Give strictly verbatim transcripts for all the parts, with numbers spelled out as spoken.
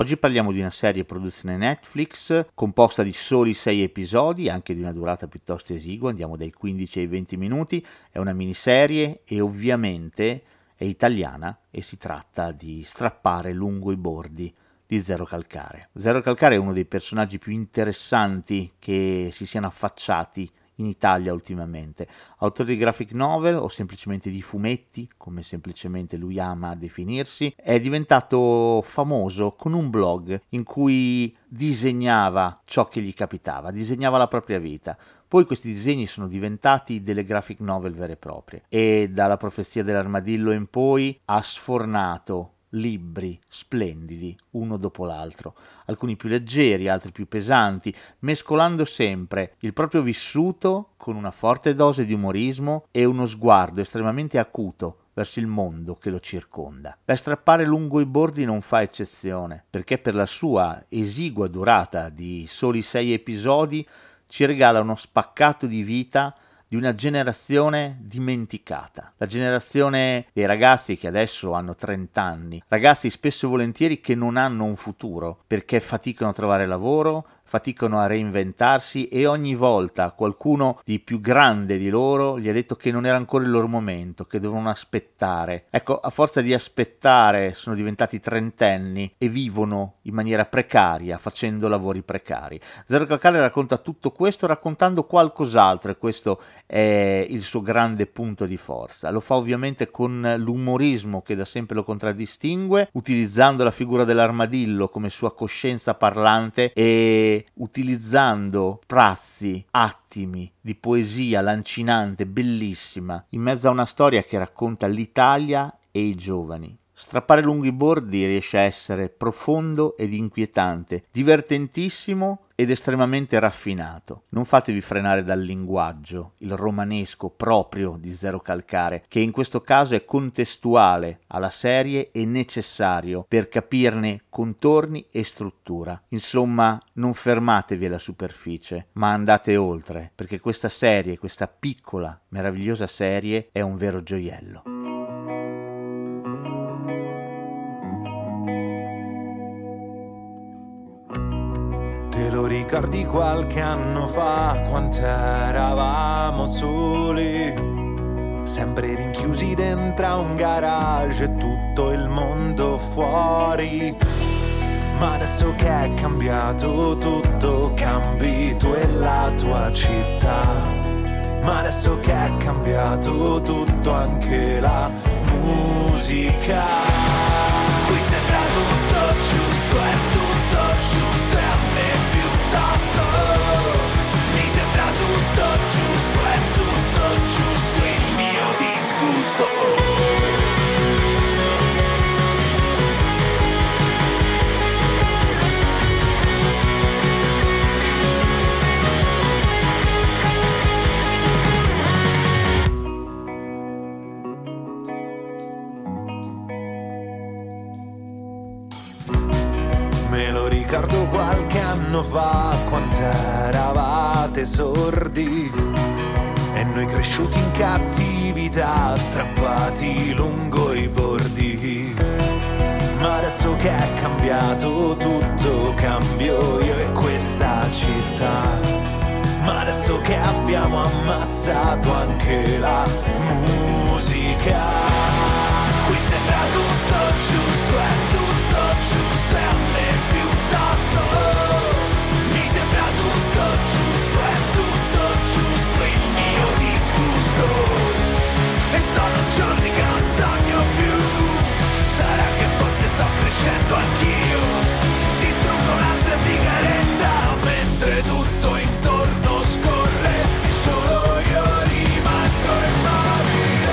Oggi parliamo di una serie produzione Netflix, composta di soli sei episodi, anche di una durata piuttosto esigua, andiamo dai quindici ai venti minuti, è una miniserie e ovviamente è italiana e si tratta di Strappare lungo i bordi di Zero Calcare. Zero Calcare è uno dei personaggi più interessanti che si siano affacciati in Italia ultimamente, autore di graphic novel o semplicemente di fumetti, come semplicemente lui ama definirsi, è diventato famoso con un blog in cui disegnava ciò che gli capitava, disegnava la propria vita. Poi questi disegni sono diventati delle graphic novel vere e proprie e dalla Profezia dell'armadillo in poi ha sfornato libri splendidi, uno dopo l'altro, alcuni più leggeri, altri più pesanti, mescolando sempre il proprio vissuto con una forte dose di umorismo e uno sguardo estremamente acuto verso il mondo che lo circonda. Beh, Strappare lungo i bordi non fa eccezione, perché per la sua esigua durata di soli sei episodi ci regala uno spaccato di vita di una generazione dimenticata, la generazione dei ragazzi che adesso hanno trenta anni, ragazzi spesso e volentieri che non hanno un futuro perché faticano a trovare lavoro, faticano a reinventarsi e ogni volta qualcuno di più grande di loro gli ha detto che non era ancora il loro momento, che dovevano aspettare. Ecco, a forza di aspettare sono diventati trentenni e vivono in maniera precaria, facendo lavori precari. Zero Calcare racconta tutto questo raccontando qualcos'altro e questo è il suo grande punto di forza. Lo fa ovviamente con l'umorismo che da sempre lo contraddistingue, utilizzando la figura dell'armadillo come sua coscienza parlante e utilizzando prassi, attimi di poesia lancinante, bellissima, in mezzo a una storia che racconta l'Italia e i giovani. Strappare lungo i bordi riesce a essere profondo ed inquietante, divertentissimo ed estremamente raffinato. Non fatevi frenare dal linguaggio, il romanesco proprio di Zero Calcare, che in questo caso è contestuale alla serie e necessario per capirne contorni e struttura. Insomma, non fermatevi alla superficie, ma andate oltre, perché questa serie, questa piccola, meravigliosa serie, è un vero gioiello. Te lo ricordi qualche anno fa, quanto eravamo soli, sempre rinchiusi dentro un garage e tutto il mondo fuori. Ma adesso che è cambiato tutto, cambi tu e la tua città. Ma adesso che è cambiato tutto, anche la musica. Qui sembra tutto giusto, è tutto giusto e a me piuttosto mi sembra tutto giusto, è tutto giusto il mio disgusto. Me lo ricordo qualche anno fa, quanto eravate sordi e noi cresciuti in cattività, strappati lungo i bordi. Ma adesso che è cambiato tutto, cambio io e questa città. Ma adesso che abbiamo ammazzato anche la musica. Qui sembra tutto giusto, è tutto giusto e a me mi sembra tutto giusto, è tutto giusto il mio disgusto. E sono giorni che non sogno più. Sarà che forse sto crescendo anch'io. Distruggo un'altra sigaretta mentre tutto intorno scorre. Solo io rimango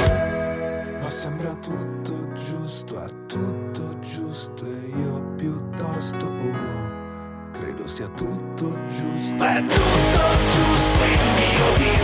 immobile. Ma sembra tutto giusto, è tutto giusto e io piuttosto oh. Credo sia tutto giusto. È tutto giusto il mio disegno.